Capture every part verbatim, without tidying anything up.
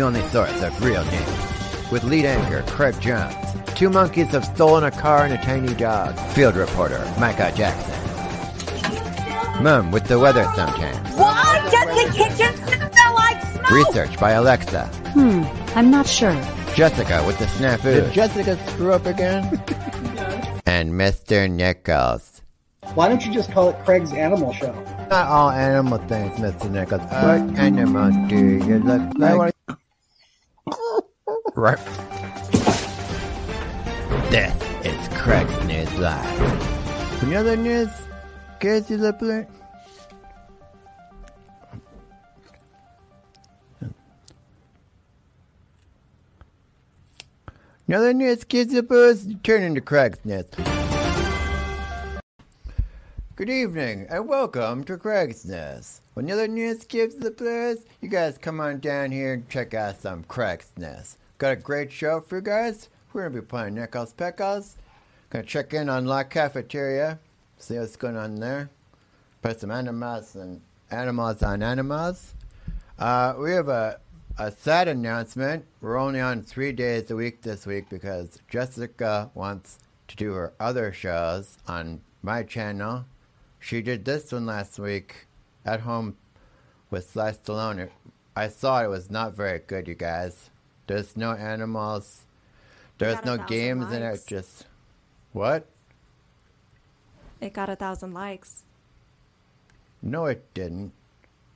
The only source of real news. With lead anchor Craig Jones. Two monkeys have stolen a car and a tiny dog. Field reporter Micah Jackson. Mum with the weather sometimes. Why does the kitchen smell like smoke? Research by Alexa. Hmm, I'm not sure. Jessica with the SNAFUs. Did Jessica screw up again? And Mister Nichols. Why don't you just call it Craig's Animal Show? Not all animal things, Mister Nichols. What animal do you look like? Right. This is Craig's News Live. The other news? Casey LeBlanc. Now the news, kids and boys, turn into Craig's Nest. Good evening and welcome to Craig's Nest. When the other news, kids and boys, you guys come on down here and check out some Craig's Nest. Got a great show for you guys. We're going to be playing Nichols Pickles. Going to check in on La Cafeteria. See what's going on there. Play some animals and animals on animals. Uh, we have a, a sad announcement. We're only on three days a week this week because Jessica wants to do her other shows on my channel. She did this one last week at home with Slice Stallone. I saw it was not very good, you guys. There's no animals. There's no games likes. in it. Just what? It got a thousand likes. No, it didn't.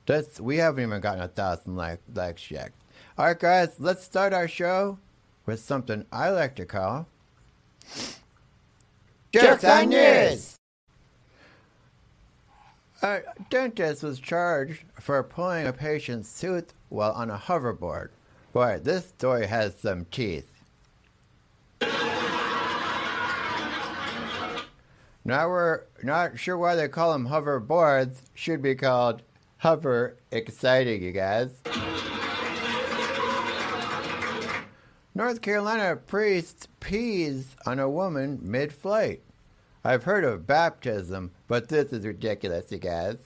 That's, we haven't even gotten a thousand like, likes yet. All right, guys, let's start our show with something I like to call Jokes On News. A dentist was charged for pulling a patient's tooth while on a hoverboard. Boy, this story has some teeth. Now we're not sure why they call them hoverboards. Should be called hover exciting, you guys. North Carolina priest pees on a woman mid-flight. I've heard of baptism, but this is ridiculous, you guys.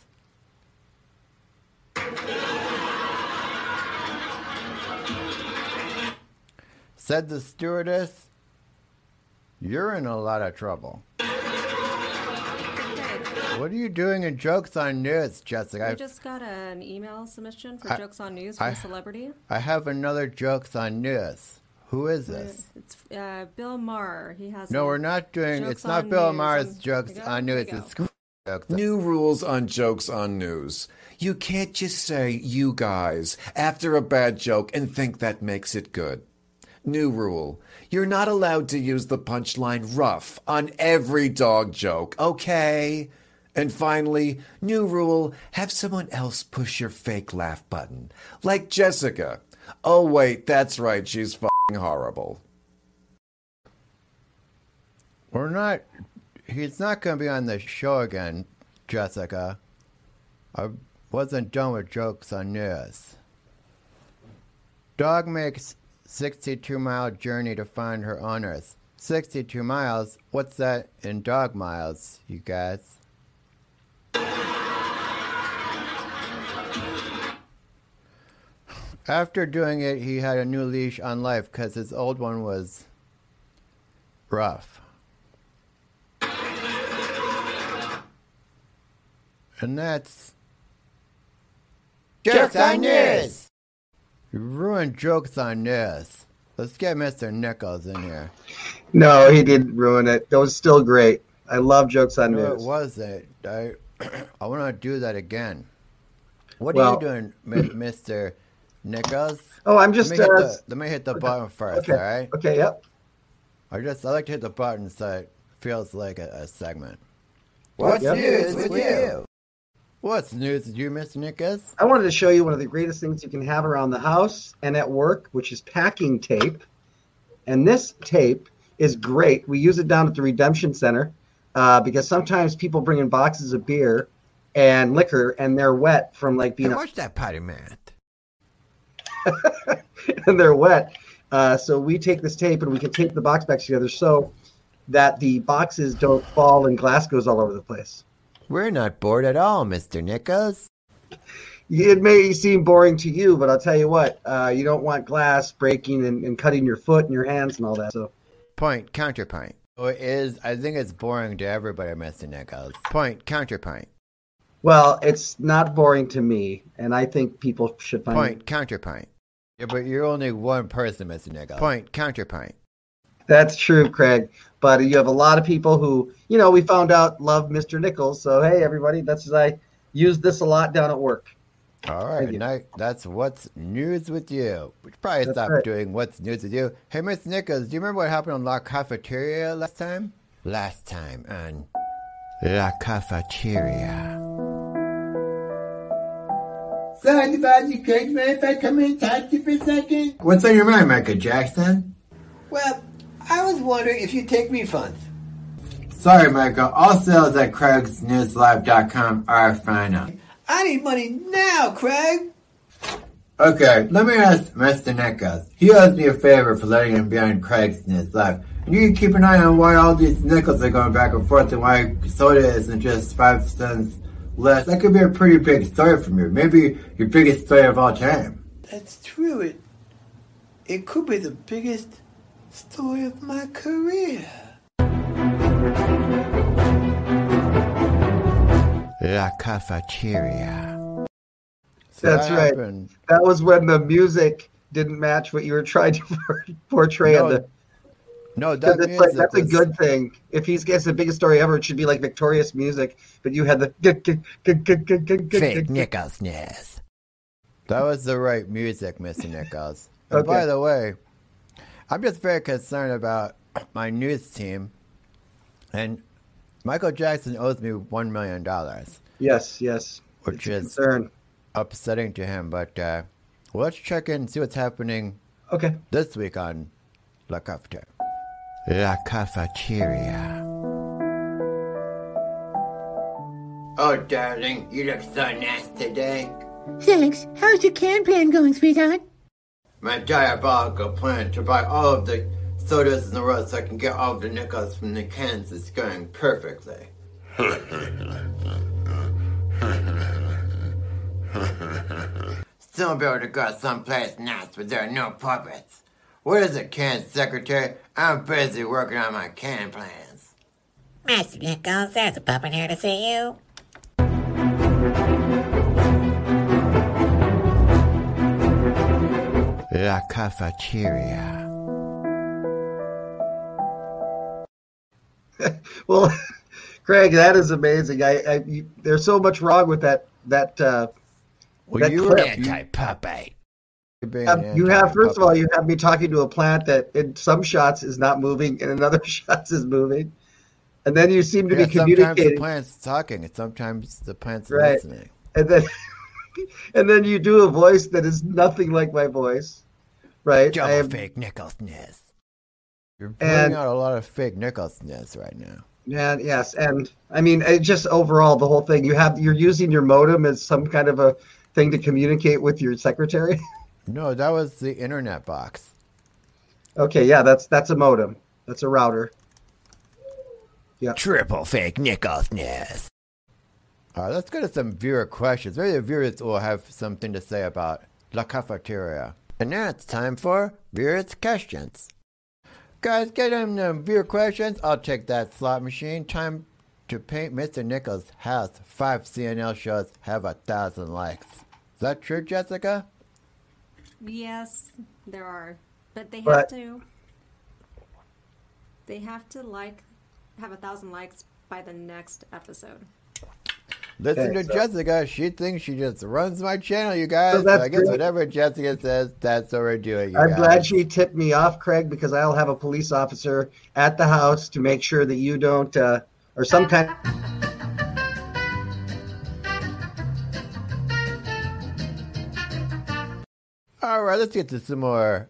Said the stewardess, "You're in a lot of trouble." What are you doing in Jokes On News, Jessica? I just got an email submission for I, Jokes On News from I, a celebrity. I have another Jokes On News. Who is this? It's uh, Bill Maher. He has. No, we're not doing. It's not Bill Maher's Jokes On News. It's Jokes On News. New rules on Jokes On News. You can't just say "you guys" after a bad joke and think that makes it good. New rule. You're not allowed to use the punchline "rough" on every dog joke. Okay. And finally, new rule, have someone else push your fake laugh button. Like Jessica. Oh wait, that's right, she's f***ing horrible. We're not, he's not going to be on the show again, Jessica. I wasn't done with Jokes On News. Dog makes sixty-two mile journey to find her owners. sixty-two miles, what's that in dog miles, you guys? After doing it, he had a new leash on life because his old one was rough. And that's Jokes On News! You ruined Jokes On News. Let's get Mister Nichols in here. No, he didn't ruin it. It was still great. I love Jokes On News. No, it wasn't. I, I want to do that again. What well, are you doing, Mister Nichols? Oh, I'm just... Let me, uh, hit, the, let me hit the okay. button first, okay. all right? Okay, yep. I just I like to hit the button so it feels like a, a segment. What's yep. news with you? What's news with you, Mister Nichols? I wanted to show you one of the greatest things you can have around the house and at work, which is packing tape. And this tape is great. We use it down at the Redemption Center uh, because sometimes people bring in boxes of beer and liquor and they're wet from like being... Hey, watch that potty man. And they're wet. Uh, so we take this tape and we can tape the box back together so that the boxes don't fall and glass goes all over the place. We're not bored at all, Mister Nichols. It may seem boring to you, but I'll tell you what, uh, you don't want glass breaking and, and cutting your foot and your hands and all that. So, point, counterpoint. So it is, I think it's boring to everybody, Mister Nichols. Point, counterpoint. Well, it's not boring to me, and I think people should find point, it. Counterpoint. Yeah, but you're only one person, Mister Nichols. Point, counterpoint. That's true, Craig. But you have a lot of people who, you know, we found out love Mister Nichols. So, hey, everybody, that's as I use this a lot down at work. All right, now that's What's News With You. We should probably that's stop right. doing What's News With You. Hey, Miss Nichols, do you remember what happened on La Cafeteria last time? Last time on La Cafeteria. So, anybody good, man, if I come in and talk to you for a second? What's on your mind, Micah Jackson? Well, I was wondering if you take refunds. Sorry, Micah, all sales at Craig's News Live dot com are final. I need money now, Craig! Okay, let me ask Mister Nichols. He owes me a favor for letting him be on Craig's News Live. And you can keep an eye on why all these nickels are going back and forth and why soda isn't just five cents less. That could be a pretty big story from you. Maybe your biggest story of all time. That's true. It, it could be the biggest story of my career. La Cafeteria. So that's that right. Happened. That was when the music didn't match what you were trying to portray. No, the, no that that's, like, that's was, a good thing. If he's gets the biggest story ever, it should be like victorious music. But you had the fake Nichols News. That was the right music, Mister Nichols. And okay. By the way, I'm just very concerned about my news team and. Michael Jackson owes me one million dollars. Yes, yes. Which it's is upsetting to him. But uh, well, let's check in and see what's happening okay. this week on La Cafeteria. La Cafeteria. Oh, darling, you look so nice today. Thanks. How's your campaign going, sweetheart? My diabolical plan to buy all of the sodas in the road so I can get all the nickels from the cans is going perfectly. Soon be able to go someplace nice where there are no puppets. What is it, can secretary? I'm busy working on my can plans. Mister Nichols, there's a puppet here to see you. La Cafeteria. Well, Craig, that is amazing. I, I you, there's so much wrong with that. That uh, well, that you're anti-puppet. You, um, you have, first of all, you have me talking to a plant that in some shots is not moving, and in other shots is moving, and then you seem to yeah, be communicating. Sometimes the plant's talking, and sometimes the plant's right. listening. And then, and then you do a voice that is nothing like my voice, right? Double I am, fake Nichols-ness. You're bringing out a lot of fake Nichols-ness right now. Yeah, yes, and I mean, it just overall the whole thing. You have you're using your modem as some kind of a thing to communicate with your secretary. No, that was the internet box. Okay, yeah, that's that's a modem. That's a router. Yeah. Triple fake Nichols-ness. All right, let's go to some viewer questions. Maybe the viewers will have something to say about La Cafeteria. And now it's time for viewers' questions. Guys, get in the viewer questions. I'll take that slot machine. Time to paint Mister Nichols' house. Five C N L shows have a thousand likes. Is that true, Jessica? Yes, there are. But they have but, to... They have to like... have a thousand likes by the next episode. Listen okay, to so. Jessica. She thinks she just runs my channel, you guys. So, so I guess great. Whatever Jessica says, that's what we're doing, you I'm guys. Glad she tipped me off, Craig, because I'll have a police officer at the house to make sure that you don't, uh, or some kind of... All right, let's get to some more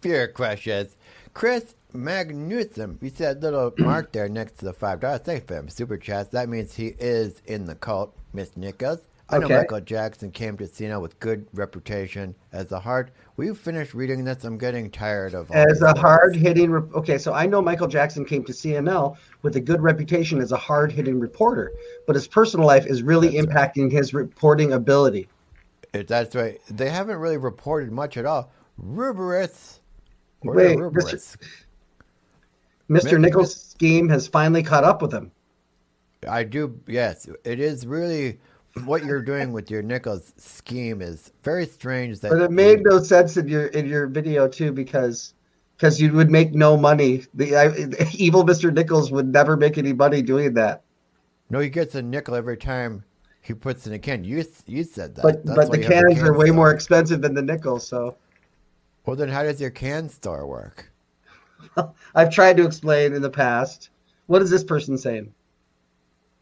fear questions. Chris Magnusum, he said little mark there next to the five dollars. Thanks for him. Super chats. That means he is in the cult, Miss Nichols. I know okay. Michael Jackson came to Sino with good reputation as a hard. Will you finish reading this? I'm getting tired of all as a hard-hitting. Re- okay, so I know Michael Jackson came to C N N with a good reputation as a hard-hitting reporter, but his personal life is really that's impacting right. his reporting ability. If that's right. They haven't really reported much at all. Ruberous. Wait, Mister Mister Nichols' scheme has finally caught up with him. I do. Yes, it is really. What you're doing with your Nichols scheme is very strange. That but it made no sense in your in your video too, because because you would make no money. The, I, the evil Mister Nichols would never make any money doing that. No, he gets a nickel every time he puts in a can. You you said that. But That's but the cans, cans are way store. more expensive than the nickels. So, well, then how does your can store work? I've tried to explain in the past. What is this person saying?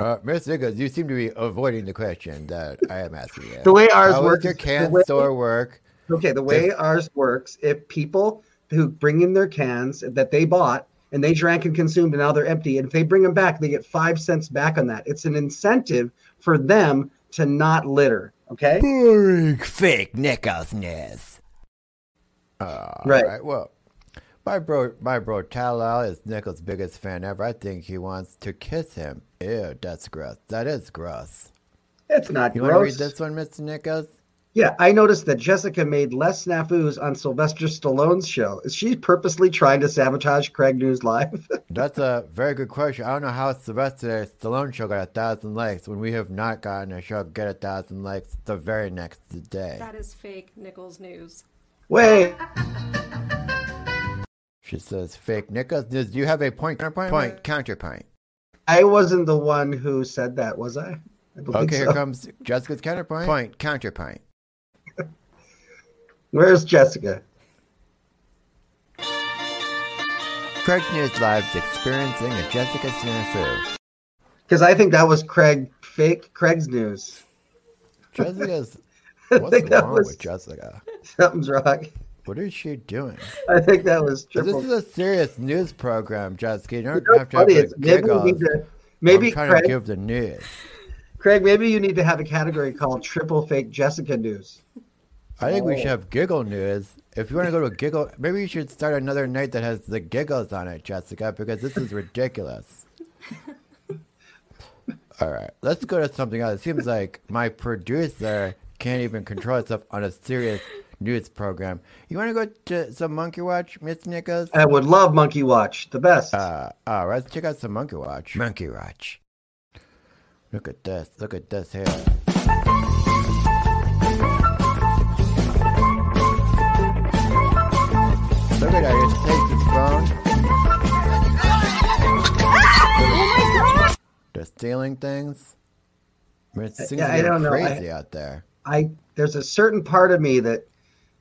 Uh, Mister Nichols, you seem to be avoiding the question that I am asking you. The way ours How works, your can the way, store work. Okay, the way if, ours works, if people who bring in their cans that they bought and they drank and consumed and now they're empty, and if they bring them back, they get five cents back on that. It's an incentive for them to not litter. Okay. Boring fake Nicholsness. Uh, right. All right. Well. My bro, my bro Talal is Nichols' biggest fan ever. I think he wants to kiss him. Ew, that's gross. That is gross. It's not you gross. You want to read this one, Mister Nichols? Yeah, I noticed that Jessica made less snafus on Sylvester Stallone's show. Is she purposely trying to sabotage Craig News Live? That's a very good question. I don't know how Sylvester Stallone show got a thousand likes when we have not gotten a show get a thousand likes the very next day. That is fake Nichols news. Wait. She says, fake Nichols, do you have a point, counterpoint? Point, counterpoint. I wasn't the one who said that, was I? I don't okay, think so. Here comes Jessica's counterpoint. Point, counterpoint. Where's Jessica? Craig News Live's experiencing a Jessica snafu. Because I think that was Craig, fake Craig's news. Jessica's, what's wrong was, with Jessica? Something's wrong. What is she doing? I think that was triple. This is a serious news program, Jessica. You don't you know, have to have the maybe giggles. We need to, maybe I'm trying Craig, to give the news. Craig, maybe you need to have a category called Triple Fake Jessica News. I think oh. we should have Giggle News. If you want to go to Giggle, maybe you should start another night that has the giggles on it, Jessica, because this is ridiculous. All right, let's go to something else. It seems like my producer can't even control itself on a serious news program. You want to go to some Monkey Watch, Miss Nichols? I would love Monkey Watch. The best. Uh, all right, let's check out some Monkey Watch. Monkey Watch. Look at this. Look at this here. Look at her. It takes his phone. Oh my God. They're stealing things. It's yeah, I don't crazy know. I, out there. I there's a certain part of me that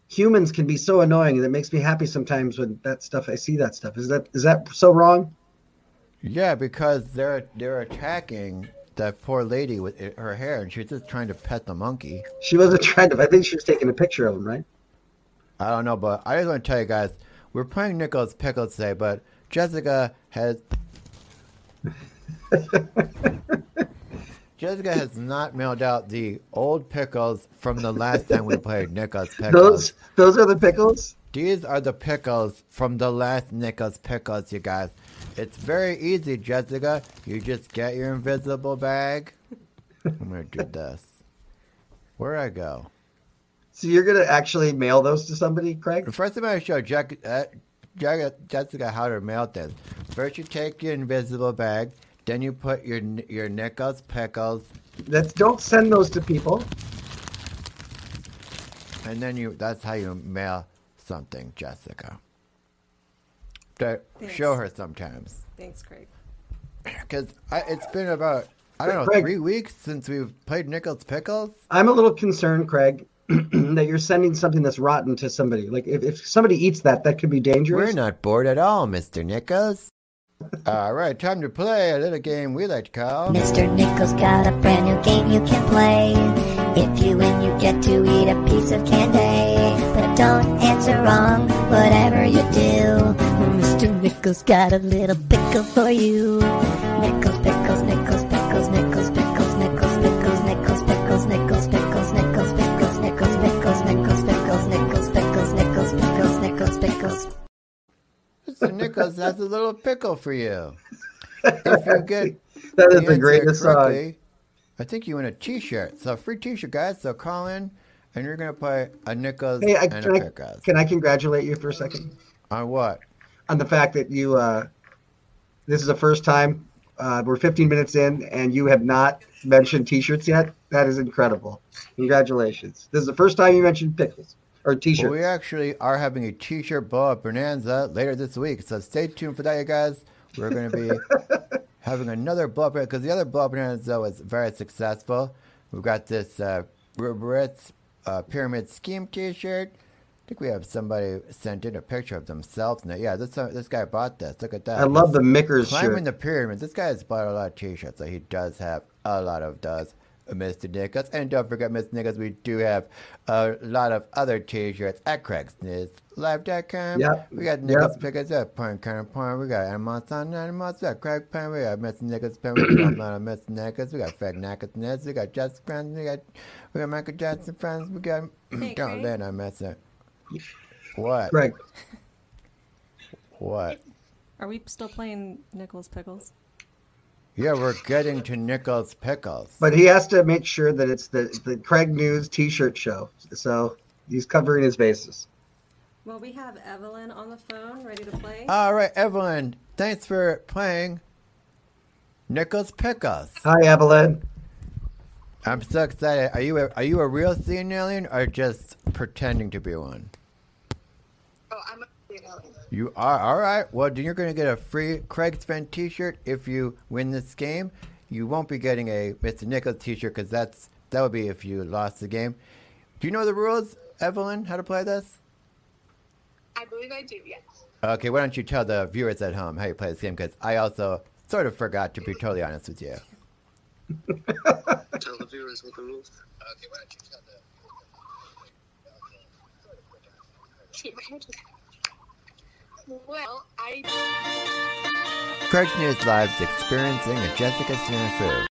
humans can be so annoying, and it makes me happy sometimes when that stuff I see that stuff. Is that is that so wrong? Yeah, because they're they're attacking that poor lady with her hair, and she was just trying to pet the monkey. She wasn't trying to. I think she was taking a picture of him, right? I don't know, but I just want to tell you guys, we're playing Nichols Pickles today, but Jessica has Jessica has not mailed out the old pickles from the last time we played Nichols Pickles. Those, those are the pickles? These are the pickles from the last Nichols Pickles, you guys. It's very easy, Jessica. You just get your invisible bag. I'm going to do this. Where'd I go? So you're going to actually mail those to somebody, Craig? The first time I show Jack, uh, Jack, Jessica how to mail this. First, you take your invisible bag. Then you put your your Nichols Pickles. That's don't send those to people. And then you that's how you mail something, Jessica. To Thanks. Show her sometimes. Thanks, Craig. Because it's been about I don't know Craig, three weeks since we've played Nichols Pickles. I'm a little concerned, Craig, that you're sending something that's rotten to somebody. Like if, if somebody eats that, that could be dangerous. We're not bored at all, Mister Nichols. All right, time to play a little game we like to call. Mister Nichols got a brand new game you can play. If you win, you get to eat a piece of candy. But don't answer wrong, whatever you do. Mister Nichols got a little pickle for you. Nichols, pickles, Nichols, pickles, Nichols, pickles, Nichols, pickles, Nichols, pickles, Nichols, Pickles. Mister Nichols has a little pickle for you. If you get that is the greatest song. I think you win a T-shirt. So free T-shirt, guys. So call in, and you're gonna play a Nichols hey, I, and a I, Pickles. Can I congratulate you for a second? On what? On the fact that you. Uh, this is the first time. Uh, we're fifteen minutes in, and you have not mentioned T-shirts yet. That is incredible. Congratulations. This is the first time you mentioned pickles or T-shirts. Well, we actually are having a T-shirt blow-up bonanza later this week, so stay tuned for that, you guys. We're going to be having another blow-up bonanza because the other blow-up bonanza was very successful. We've got this uh, Ruberitz uh, Pyramid Scheme T-shirt. I think we have somebody sent in a picture of themselves. Now, yeah, this uh, this guy bought this. Look at that. I love He's the Mickers climbing shirt. Climbing the pyramid. This guy has bought a lot of T-shirts, so he does have a lot of does, Mister Nichols. And don't forget, Mister Nichols, we do have a lot of other T-shirts at Craig's News Live dot com. Yep. We got Nichols yep. Pickers at Point Counter Point. We got Animals On Animals. We got Craig Penn. We got Mister Nichols Penn. We got Mister Nichols. We got Craig Nichols. We got Jessica Friends. We got we got Michael Jackson Friends. We got hey, don't let I mess up. What? Greg. What? Are we still playing Nichols Pickles? Yeah, we're getting to Nichols Pickles. But he has to make sure that it's the, the Craig News T-shirt show. So he's covering his bases. Well, we have Evelyn on the phone ready to play. All right, Evelyn. Thanks for playing Nichols Pickles. Hi, Evelyn. I'm so excited. Are you a, are you a real sea alien or just pretending to be one? Oh, I'm a sea alien. You are? All right. Well, then you're going to get a free Craig's Friend T-shirt if you win this game. You won't be getting a Mister Nichols T-shirt because that's that would be if you lost the game. Do you know the rules, Evelyn, how to play this? I believe I do, yes. Okay, why don't you tell the viewers at home how you play this game because I also sort of forgot, to be totally honest with you. Tell the viewers what the rules. Okay, why don't you tell the well, I... Craig's News Live is experiencing a Jessica Sniffers.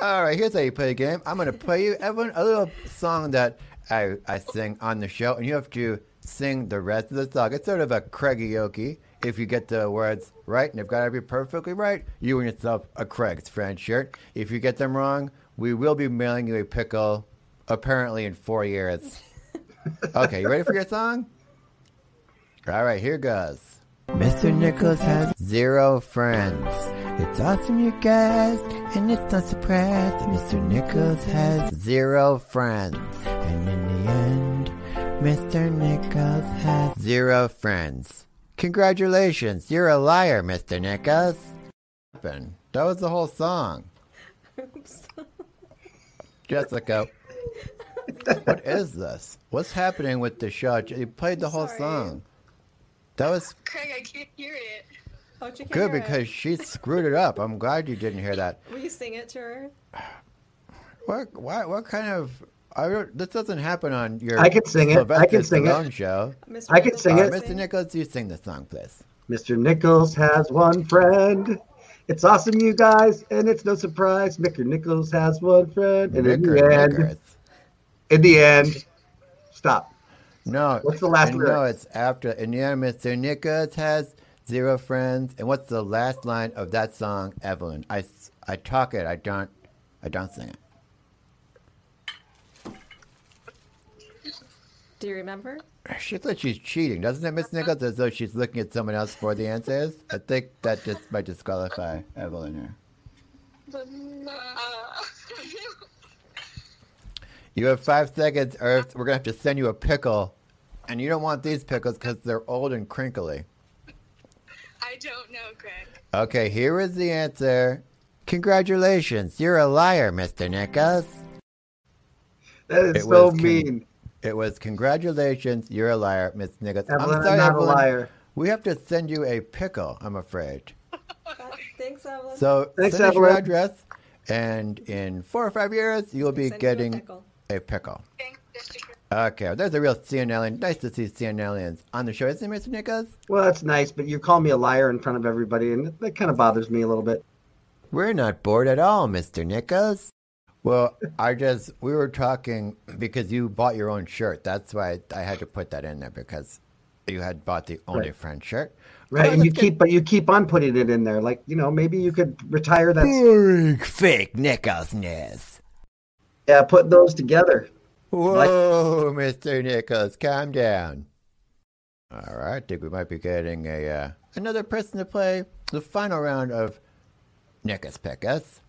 All right, here's how you play the game. I'm going to play you, everyone, a little song that I, I sing on the show, and you have to sing the rest of the song. It's sort of a Craigioke. If you get the words right, and they've got to be perfectly right, you win yourself a Craig's Friend shirt. If you get them wrong, we will be mailing you a pickle, apparently in four years. Okay, you ready for your song? All right, here goes. Mister Nichols has zero friends. It's awesome, you guys, and it's no surprise that Mister Nichols has zero friends. And in the end, Mister Nichols has zero friends. Congratulations, you're a liar, Mister Nichols. That was the whole song. Jessica, what is this? What's happening with the show? You played the I'm whole sorry. song. That was... Craig, I can't hear it. Oh, you can't Good, hear because it. She screwed it up. I'm glad you didn't hear that. Will you sing it to her? What, what, what kind of... I don't, this doesn't happen on your... I can sing Sylvester it. I can sing Stallone it. Show. Mister I can sing uh, it. Mister Nichols, you sing the song, please. Mister Nichols has one friend. It's awesome, you guys, and it's no surprise. Mister Nichols has one friend. And in the end... Nickers. In the end... Stop. No, what's the last no, it's after. In the end, Mister Nichols has zero friends. And what's the last line of that song, Evelyn? I, I talk it. I don't. I don't sing it. Do you remember? She said she's cheating, doesn't it, Miss Nichols? As though she's looking at someone else for the answers. I think that just might disqualify Evelyn here. But no. You have five seconds, or we're going to have to send you a pickle. And you don't want these pickles because they're old and crinkly. I don't know, Craig. Okay, here is the answer. Congratulations, you're a liar, Mister Nichols. That is it so was, mean. It was congratulations, you're a liar, Miss Nichols. Evelyn, I'm sorry, I'm not Evelyn. a liar. We have to send you a pickle, I'm afraid. Thanks, Evelyn. So Thanks, send us your address, and in four or five years, you'll be send getting... You a pickle. A pickle. Okay, well, there's a real C N L. Nice to see C N L on the show, isn't it, Mister Nichols? Well, that's nice, but you call me a liar in front of everybody, and that kind of bothers me a little bit. We're not bored at all, Mister Nichols. Well, I just, we were talking because you bought your own shirt. That's why I had to put that in there because you had bought the only right. friend shirt. Right, and you get... keep, but you keep on putting it in there. Like, you know, maybe you could retire that. Boring fake Nichols news. Yeah, put those together. Whoa, like... Mister Nichols, calm down. All right, I think we might be getting a uh, another person to play the final round of Nichols Pickles.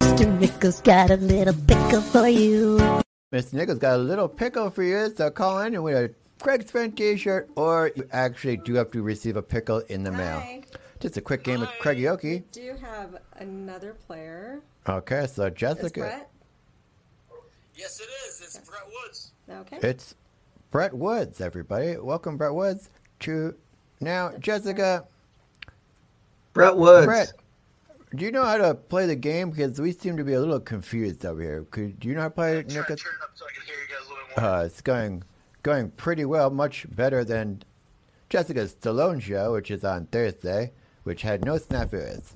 Mister Nichols got a little pickle for you. Mister Nichols got a little pickle for you, so call in and win a Craig's Friend t-shirt, or you actually do have to receive a pickle in the Hi. mail. Just a quick game Hi. of Craigyoki. Do you have another player? Okay, so Jessica. It's Brett? Yes, it is. It's okay. Brett Woods. Okay. It's Brett Woods, everybody. Welcome, Brett Woods, to now, Jessica. Brett Woods. Brett, do you know how to play the game? Because we seem to be a little confused over here. Could, do you know how to play it? Turn it up so I can hear you guys a little more. Uh, it's going, going pretty well, much better than Jessica's Stallone show, which is on Thursday, which had no SNAFUs.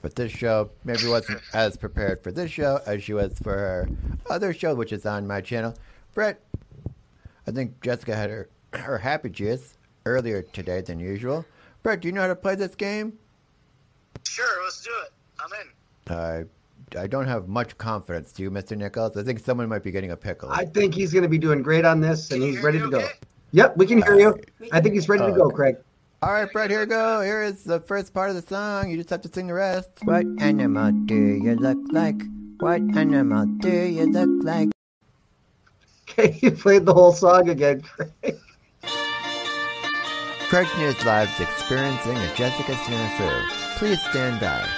But this show maybe wasn't as prepared for this show as she was for her other show, which is on my channel. Brett, I think Jessica had her, her happy juice earlier today than usual. Brett, do you know how to play this game? Sure, let's do it. I'm in. Uh, I don't have much confidence. Do you, Mister Nichols? I think someone might be getting a pickle. I think he's going to be doing great on this, and he's ready to go. Yep, we can hear you. I think he's ready to go, Craig. All right, Brett, here we go. Here is the first part of the song. You just have to sing the rest. What animal do you look like? What animal do you look like? Okay, you played the whole song again, Craig. Craig's News Live is experiencing a Jessica SNAFU. Please stand by.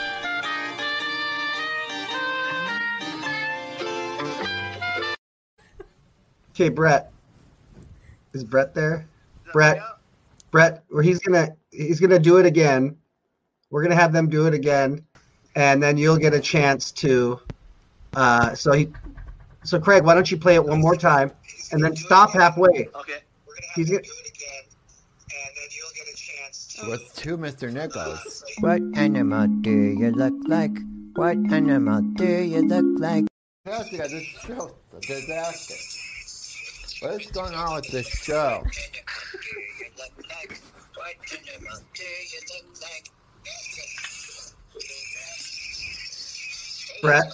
Okay, Brett. Is Brett there? Is Brett. Right Brett, or he's gonna he's gonna do it again. We're gonna have them do it again, and then you'll get a chance to. Uh, so he, so Craig, why don't you play it one more time, and then stop halfway? Okay. We're gonna have he's gonna do it again. And then you'll get a chance to... What's to Mister Nichols? What animal do you look like? What animal do you look like? Jessica, this show's a disaster. What is going on with this show? What animal do you look like? What animal do you look like? Brett?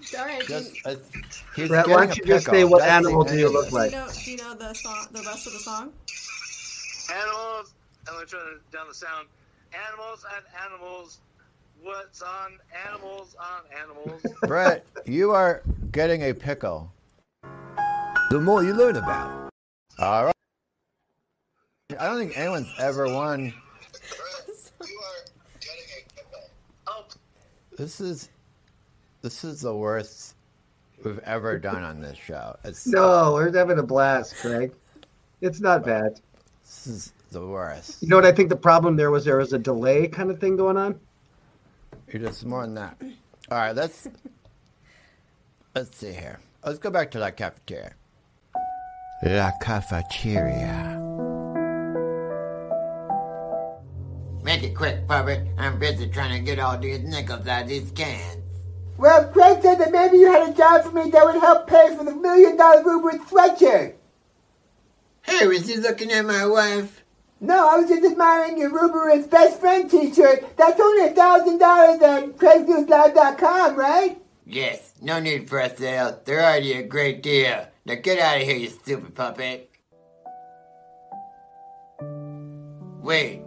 Sorry. Just, uh, Brett, why don't you just say what That's animal do you look is. like? Do you know, do you know the, song, the rest of the song? Animals, I'm going to turn down the sound. Animals on animals. What's on animals on animals? Brett, you are getting a pickle. The more you learn about. All right. I don't think anyone's ever won. Brett, you are getting a pickle. Oh. This is, this is the worst we've ever done on this show. It's, no, we're having a blast, Craig. It's not bad. This is the worst. You know what I think the problem there was? There was a delay kind of thing going on. You're just more than that. All right, let's let's see here. Let's go back to La Cafeteria. La Cafeteria. Make it quick, puppet. I'm busy trying to get all these nickels out of these cans. Well, Craig said that maybe you had a job for me that would help pay for the million dollar Uber sweatshirt. Hey, was you looking at my wife? No, I was just admiring your Ruberon's best friend t-shirt. That's only a thousand dollars on Craig's News Live dot com, right? Yes, no need for a sale. They're already a great deal. Now get out of here, you stupid puppet. Wait.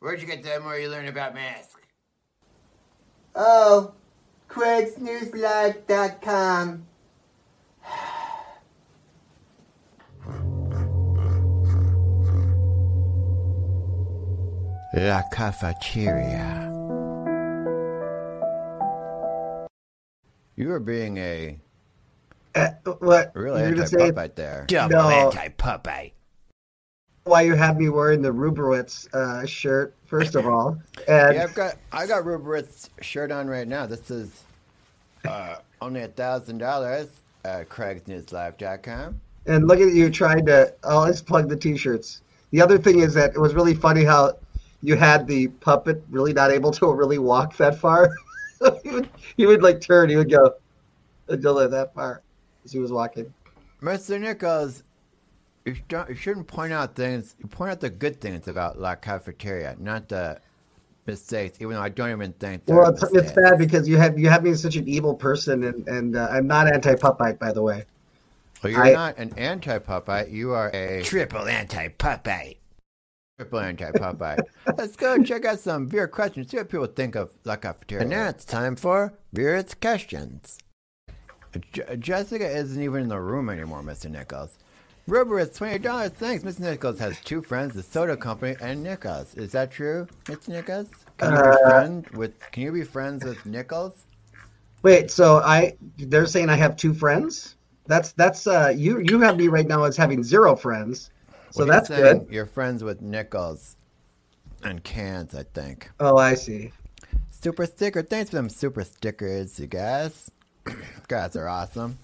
Where'd you get the more you learn about mask? Oh, Craig's News Live dot com. La Cafeteria. You were being a uh, what? Really anti-puppet there. Double no. anti-puppet. Why you had me wearing the Ruberitz uh, shirt, first of all. And yeah, I've got I got Ruberitz shirt on right now. This is uh, only a thousand dollars at Craig's News Live dot com. And look at you trying to always plug the t-shirts. The other thing is that it was really funny how you had the puppet really not able to really walk that far. he, would, he would like turn, he would go until that far as he was walking. Mister Nichols, you, you shouldn't point out things. You point out the good things about La Cafeteria, not the mistakes, even though I don't even think that. Well, it's, it's bad because you have you have me as such an evil person, and, and uh, I'm not anti-Popeye, by the way. Well, you're I, not an anti-Popeye. You are a triple anti-Popeye. Triple anti-Popeye. Let's go check out some viewer questions, see what people think of La Cafeteria. And now it's time for viewer's questions. Je- Jessica isn't even in the room anymore, Mister Nichols. River is twenty dollars. Thanks. Mister Nichols has two friends, the soda company and Nichols. Is that true, Mister Nichols? Can you, uh, be, friend with, can you be friends with Nichols? Wait, so I they're saying I have two friends? That's that's uh you you have me right now as having zero friends. So well, that's good. You're friends with Nichols and Cans, I think. Oh, I see. Super sticker. Thanks for them super stickers, you guys. You guys are awesome.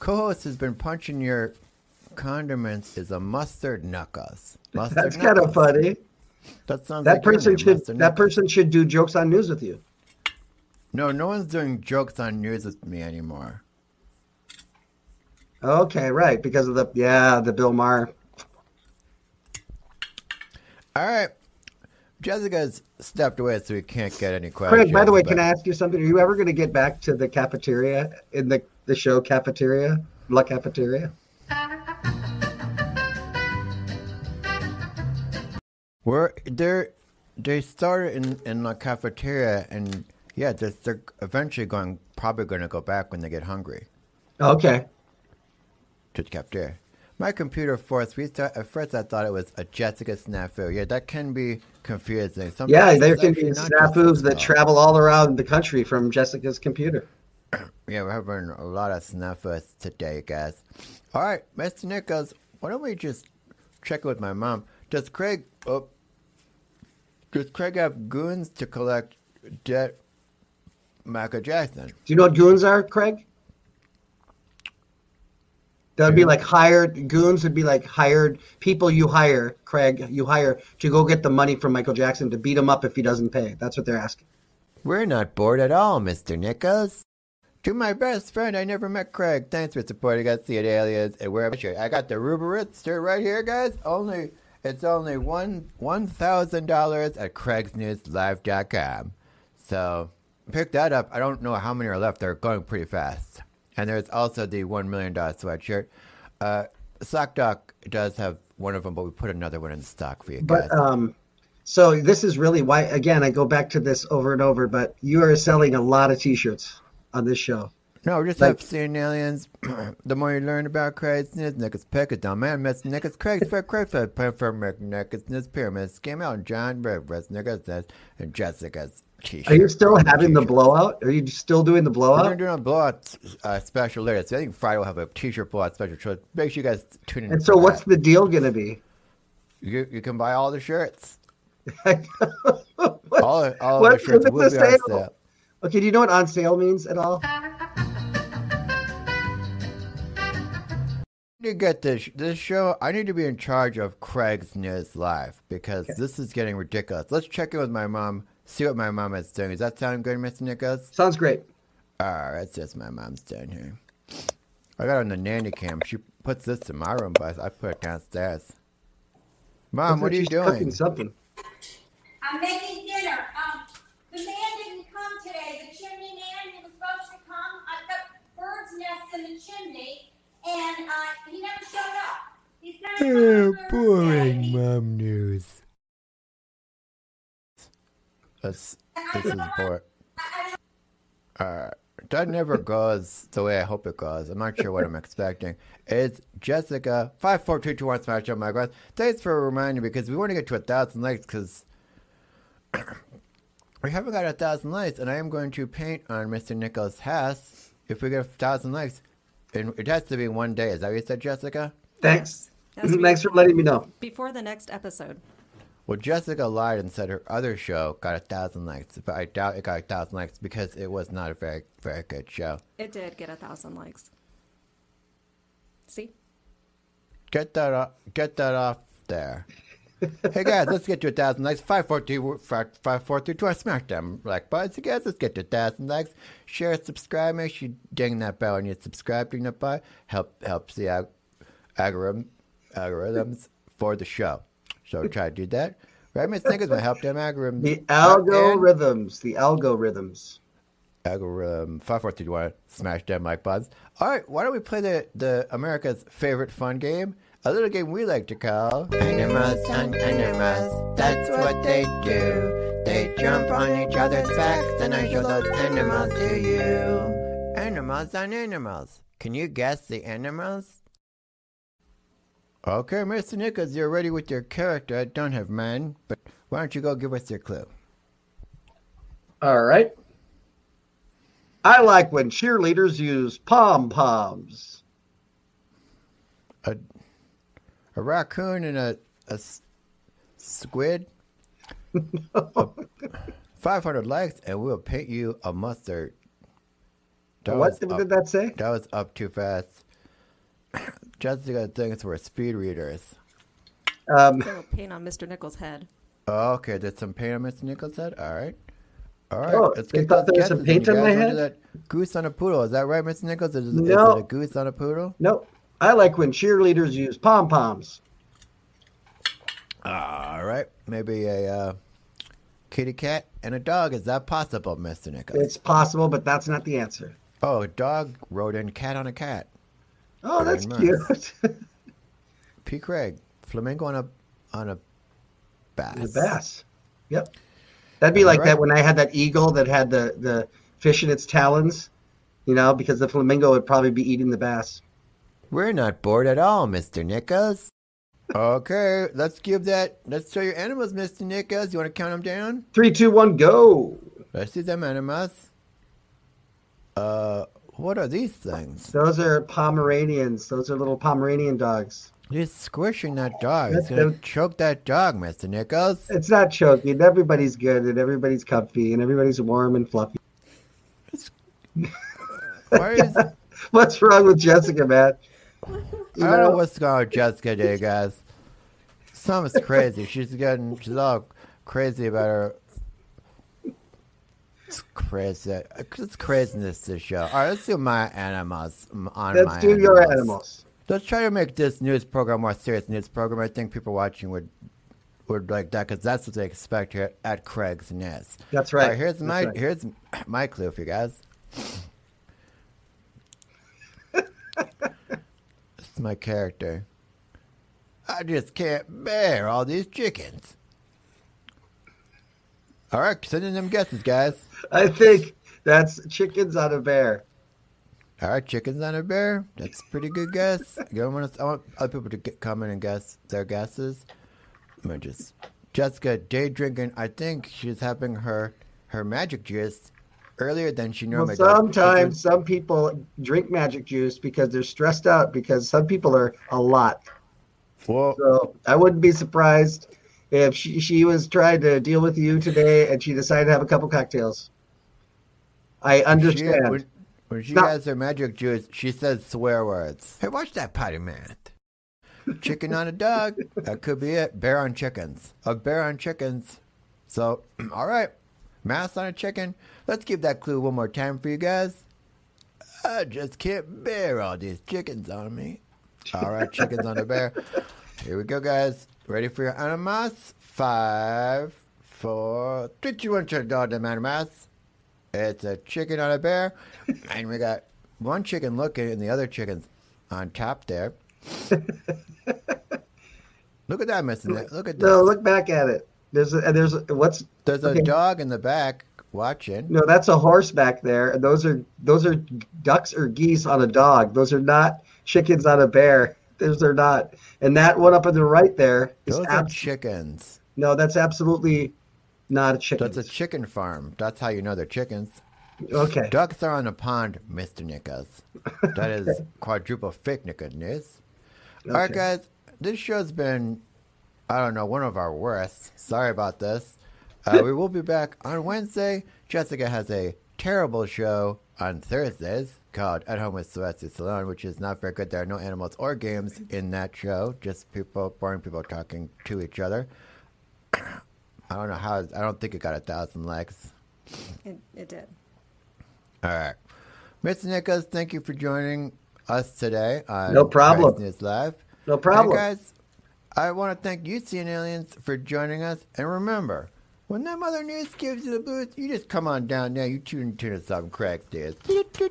Co-host has been punching your condiments is a Mustard Knuckles. Mustard That's kind of funny. That sounds that like person should Mustard that Knuckles. Person should do Jokes on News with you. No, no one's doing Jokes on News with me anymore. Okay, right, because of the yeah, the Bill Maher. All right. Jessica's stepped away, so we can't get any questions. Craig, by the way, but... can I ask you something? Are you ever going to get back to the cafeteria in the, the show Cafeteria? La Cafeteria? Where they they started in, in La Cafeteria, and yeah, they're, they're eventually going probably going to go back when they get hungry. Okay. To the cafeteria. My computer forced restart. At first, I thought it was a Jessica snafu. Yeah, that can be confusing. Sometimes yeah, there can be snafus that travel all around the country from Jessica's computer. Yeah, we're having a lot of snafus today, guys. All right, Mister Nichols, why don't we just check with my mom? Does Craig? Oh, does Craig have goons to collect debt? Michael Jackson. Do you know what goons are, Craig? That would be like hired goons. Would be like hired people you hire, Craig. You hire to go get the money from Michael Jackson to beat him up if he doesn't pay. That's what they're asking. We're not bored at all, Mister Nichols. To my best friend, I never met Craig. Thanks for supporting us, the aliens, and wherever you. I got the Ruberitz right here, guys. Only it's only one one thousand dollars at Craig's News Live dot com. So pick that up. I don't know how many are left. They're going pretty fast. And there's also the one million dollar sweatshirt. Uh, Sock Doc does have one of them, but we put another one in stock for you guys. But um, so this is really why. Again, I go back to this over and over. But you are selling a lot of T-shirts on this show. No, we're just like, seeing aliens. The more you learn about Craig's News, Nichols Pickles, Don Man, Mister Nichols, Craig's for Craig's for Perfect Nichols, News Pyramids, Game Out, John Rivers, Nichols, and Jessica's T-shirt. Are you still having t-shirts. The blowout? Are you still doing the blowout? We're doing a blowout uh, special later. So I think Friday will have a T-shirt blowout special. So make sure you guys tune in. And so what's that. The deal going to be? You you can buy all the shirts. what, all all what, the shirts will be on sale. Okay, do you know what on sale means at all? To get this this show, I need to be in charge of Craig's News Live because okay. This is getting ridiculous. Let's check in with my mom, see what my mom is doing. Does that sound good, Mister Nichols? Sounds great. All right, that's just my mom's doing here. I got on the nanny cam. She puts this in my room, but I put it downstairs. Mom, what are you doing? Cooking something. I'm making dinner. Um, the man didn't come today. The chimney man, he was supposed to come. I've got birds' nests in the chimney. And uh, he never showed up. He's not oh, boring mum news. That's, this is boring. Uh, that never goes the way I hope it goes. I'm not sure what I'm expecting. It's Jessica five four two two one smash up my glass. Thanks for reminding me because we want to get to a thousand likes because we haven't got a thousand likes, and I am going to paint on Mister Nichols' house if we get a thousand likes. And it has to be one day. Is that what you said, Jessica? Thanks. Yes. Thanks for letting me know. Before the next episode. Well, Jessica lied and said her other show got a thousand likes, but I doubt it got a thousand likes because it was not a very, very good show. It did get a thousand likes. See? Get that off, get that off there. Hey guys, let's get to a thousand likes. Five, four, two, five, five, four, three, two. I smacked them like button. So guys, let's get to a thousand likes. Share, subscribe. Make sure you ding that bell and you subscribe. Ding that bell. Help helps the ag algorithm algorithms for the show. So try to do that. Right, Mister Nichols will help them algorithms. The algorithms. The algorithms. Algorithm five, four, three, two, one. Smash them like buttons. All right, why don't we play the the America's favorite fun game? A little game we like to call Animals on Animals. That's what they do. They jump on each other's backs, and I show those animals to you. Animals on Animals. Can you guess the animals? Okay, Mister Nichols, you're ready with your character. I don't have mine, but why don't you go give us your clue? All right. I like when cheerleaders use pom-poms. A A raccoon and a, a squid. No. five hundred likes and we'll paint you a mustard. That what up, did that say? That was up too fast. Jessica thinks we're speed readers. Um, a little paint on Mister Nichols' head. Oh, okay, there's some paint on Mister Nichols' head? All right. All right. Oh, let's get thought there was some paint on my head? That goose on a poodle. Is that right, Mister Nichols? Is, no. Is it a goose on a poodle? No. I like when cheerleaders use pom-poms. All right. Maybe a uh, kitty cat and a dog. Is that possible, Mister Nichols? It's possible, but that's not the answer. Oh, a dog rode in cat on a cat. Oh, that's cute. P. Craig, flamingo on a on a bass. A bass. Yep. That'd be like that when I had that eagle that had the, the fish in its talons, you know, because the flamingo would probably be eating the bass. We're not bored at all, Mister Nichols. Okay, let's give that. Let's show your animals, Mister Nichols. You want to count them down? Three, two, one, go. Let's see them animals. Uh, what are these things? Those are Pomeranians. Those are little Pomeranian dogs. You're squishing that dog. It's going to choke that dog, Mister Nichols. It's not choking. Everybody's good, and everybody's comfy, and everybody's warm and fluffy. Why is... What's wrong with Jessica, man? You I don't know? know what's going on with Jessica today, guys. Something's crazy. She's getting, she's all crazy about her. It's crazy. It's craziness, this show. All right, let's do my animals. On let's my do animals. your animals. Let's try to make this news program more serious news program. I think people watching would would like that because that's what they expect here at Craig's News. That's right. All right, here's my right. here's my clue for you guys. That's my character. I just can't bear all these chickens. All right, send in them guesses, guys. I think that's chickens on a bear. All right, chickens on a bear. That's a pretty good guess. You don't want to, I want other people to get, come in and guess their guesses. I'm gonna just Jessica day drinking. I think she's having her her magic juice earlier than she normally well, sometimes does. Sometimes some people drink magic juice because they're stressed out because some people are a lot. Well, so I wouldn't be surprised if she, she was trying to deal with you today and she decided to have a couple cocktails. I understand. She, when, when she Stop. has her magic juice, she says swear words. Hey, watch that potty math. Chicken on a dog. That could be it. Bear on chickens. A bear on chickens. So, all right. Mouse on a chicken. Let's give that clue one more time for you guys. I just can't bear all these chickens on me. All right, chickens on a bear. Here we go, guys. Ready for your animals? Five, four, three, two, one, check out them animals. It's a chicken on a bear. And we got one chicken looking and the other chicken's on top there. Look at that, Mister Nick. Look at that. No, look back at it. There's a, there's a, what's there's a okay. dog in the back watching. No, that's a horse back there. And those are those are ducks or geese on a dog. Those are not chickens on a bear. Those are not. And that one up on the right there is those are chickens. No, that's absolutely not a chicken. That's a chicken farm. That's how you know they're chickens. Okay. Ducks are on a pond, Mister Nichols. That is okay. Quadruple fake Nichols news. Okay. All right, guys. This show's been. I don't know, one of our worst. Sorry about this. Uh, we will be back on Wednesday. Jessica has a terrible show on Thursdays called At Home with Slice Stallone, which is not very good. There are no animals or games in that show, just people, boring people talking to each other. I don't know how, I don't think it got a thousand likes. It, it did. All right. Mister Nichols, thank you for joining us today on No problem. Craig's News Live. No problem. Hey guys, I want to thank you, C N Aliens, for joining us. And remember, when that mother news gives you the blues, you just come on down now. You tune into something Craig's News.